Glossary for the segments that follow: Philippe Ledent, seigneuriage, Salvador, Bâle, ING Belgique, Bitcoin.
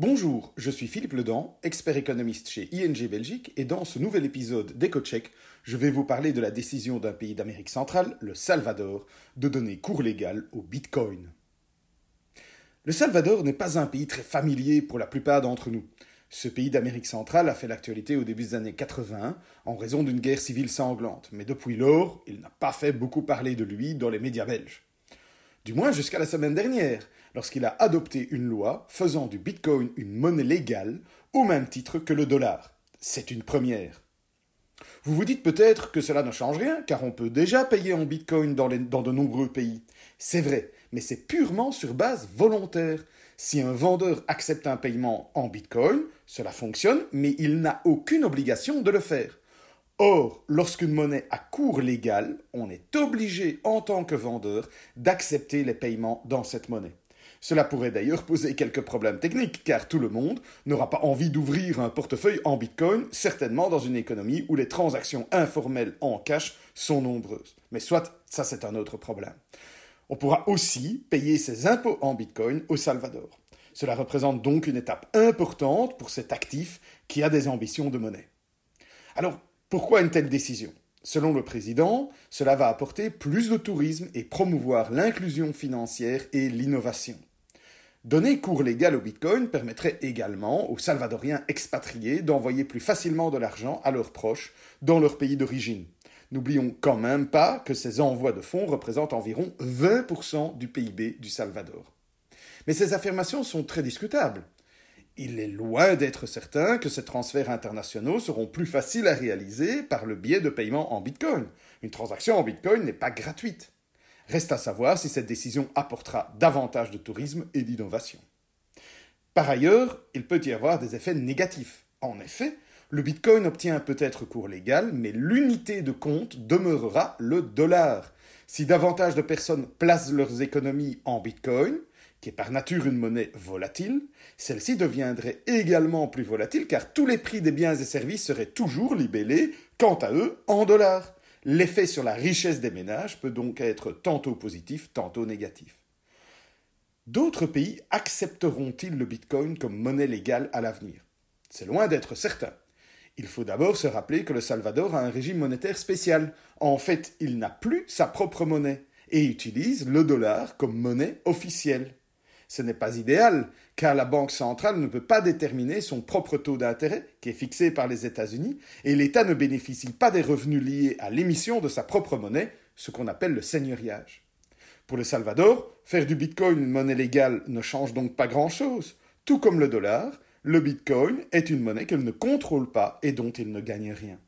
Bonjour, je suis Philippe Ledent, expert économiste chez ING Belgique, et dans ce nouvel épisode d'EcoCheck, je vais vous parler de la décision d'un pays d'Amérique centrale, le Salvador, de donner cours légal au Bitcoin. Le Salvador n'est pas un pays très familier pour la plupart d'entre nous. Ce pays d'Amérique centrale a fait l'actualité au début des années 80 en raison d'une guerre civile sanglante, mais depuis lors, il n'a pas fait beaucoup parler de lui dans les médias belges. Du moins jusqu'à la semaine dernière, lorsqu'il a adopté une loi faisant du bitcoin une monnaie légale au même titre que le dollar. C'est une première. Vous vous dites peut-être que cela ne change rien, car on peut déjà payer en bitcoin dans de nombreux pays. C'est vrai, mais c'est purement sur base volontaire. Si un vendeur accepte un paiement en bitcoin, cela fonctionne, mais il n'a aucune obligation de le faire. Or, lorsqu'une monnaie a cours légal, on est obligé en tant que vendeur d'accepter les paiements dans cette monnaie. Cela pourrait d'ailleurs poser quelques problèmes techniques, car tout le monde n'aura pas envie d'ouvrir un portefeuille en bitcoin, certainement dans une économie où les transactions informelles en cash sont nombreuses. Mais soit, ça c'est un autre problème. On pourra aussi payer ses impôts en bitcoin au Salvador. Cela représente donc une étape importante pour cet actif qui a des ambitions de monnaie. Alors, pourquoi une telle décision ? Selon le président, cela va apporter plus de tourisme et promouvoir l'inclusion financière et l'innovation. Donner cours légal au Bitcoin permettrait également aux Salvadoriens expatriés d'envoyer plus facilement de l'argent à leurs proches dans leur pays d'origine. N'oublions quand même pas que ces envois de fonds représentent environ 20% du PIB du Salvador. Mais ces affirmations sont très discutables. Il est loin d'être certain que ces transferts internationaux seront plus faciles à réaliser par le biais de paiements en bitcoin. Une transaction en bitcoin n'est pas gratuite. Reste à savoir si cette décision apportera davantage de tourisme et d'innovation. Par ailleurs, il peut y avoir des effets négatifs. En effet, le bitcoin obtient peut-être cours légal, mais l'unité de compte demeurera le dollar. Si davantage de personnes placent leurs économies en bitcoin, qui est par nature une monnaie volatile, celle-ci deviendrait également plus volatile car tous les prix des biens et services seraient toujours libellés, quant à eux, en dollars. L'effet sur la richesse des ménages peut donc être tantôt positif, tantôt négatif. D'autres pays accepteront-ils le bitcoin comme monnaie légale à l'avenir ? C'est loin d'être certain. Il faut d'abord se rappeler que le Salvador a un régime monétaire spécial. En fait, il n'a plus sa propre monnaie et utilise le dollar comme monnaie officielle. Ce n'est pas idéal, car la banque centrale ne peut pas déterminer son propre taux d'intérêt, qui est fixé par les États-Unis, et l'État ne bénéficie pas des revenus liés à l'émission de sa propre monnaie, ce qu'on appelle le seigneuriage. Pour le Salvador, faire du bitcoin une monnaie légale ne change donc pas grand-chose. Tout comme le dollar, le bitcoin est une monnaie qu'elle ne contrôle pas et dont il ne gagne rien.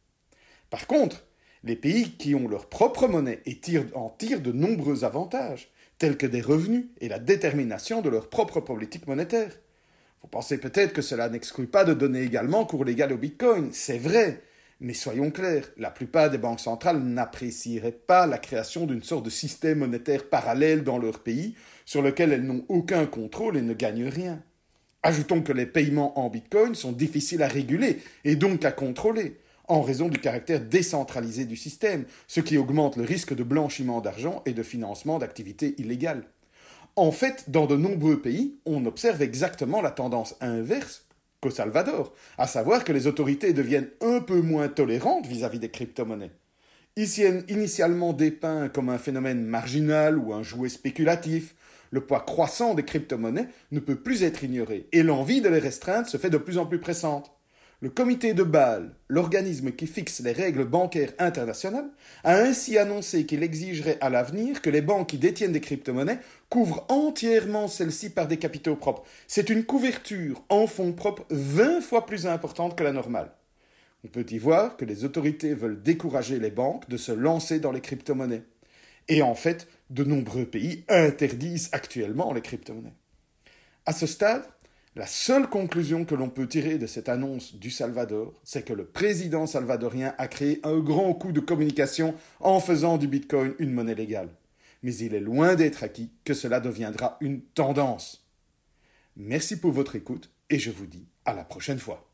Par contre, les pays qui ont leur propre monnaie en tirent de nombreux avantages, tels que des revenus et la détermination de leur propre politique monétaire. Vous pensez peut-être que cela n'exclut pas de donner également cours légal au bitcoin, c'est vrai, mais soyons clairs, la plupart des banques centrales n'apprécieraient pas la création d'une sorte de système monétaire parallèle dans leur pays, sur lequel elles n'ont aucun contrôle et ne gagnent rien. Ajoutons que les paiements en bitcoin sont difficiles à réguler et donc à contrôler, en raison du caractère décentralisé du système, ce qui augmente le risque de blanchiment d'argent et de financement d'activités illégales. En fait, dans de nombreux pays, on observe exactement la tendance inverse qu'au Salvador, à savoir que les autorités deviennent un peu moins tolérantes vis-à-vis des crypto-monnaies. Initialement dépeint comme un phénomène marginal ou un jouet spéculatif, le poids croissant des crypto-monnaies ne peut plus être ignoré, et l'envie de les restreindre se fait de plus en plus pressante. Le comité de Bâle, l'organisme qui fixe les règles bancaires internationales, a ainsi annoncé qu'il exigerait à l'avenir que les banques qui détiennent des crypto-monnaies couvrent entièrement celles-ci par des capitaux propres. C'est une couverture en fonds propres 20 fois plus importante que la normale. On peut y voir que les autorités veulent décourager les banques de se lancer dans les crypto-monnaies. Et en fait, de nombreux pays interdisent actuellement les crypto-monnaies. À ce stade, la seule conclusion que l'on peut tirer de cette annonce du Salvador, c'est que le président salvadorien a créé un grand coup de communication en faisant du bitcoin une monnaie légale. Mais il est loin d'être acquis que cela deviendra une tendance. Merci pour votre écoute et je vous dis à la prochaine fois.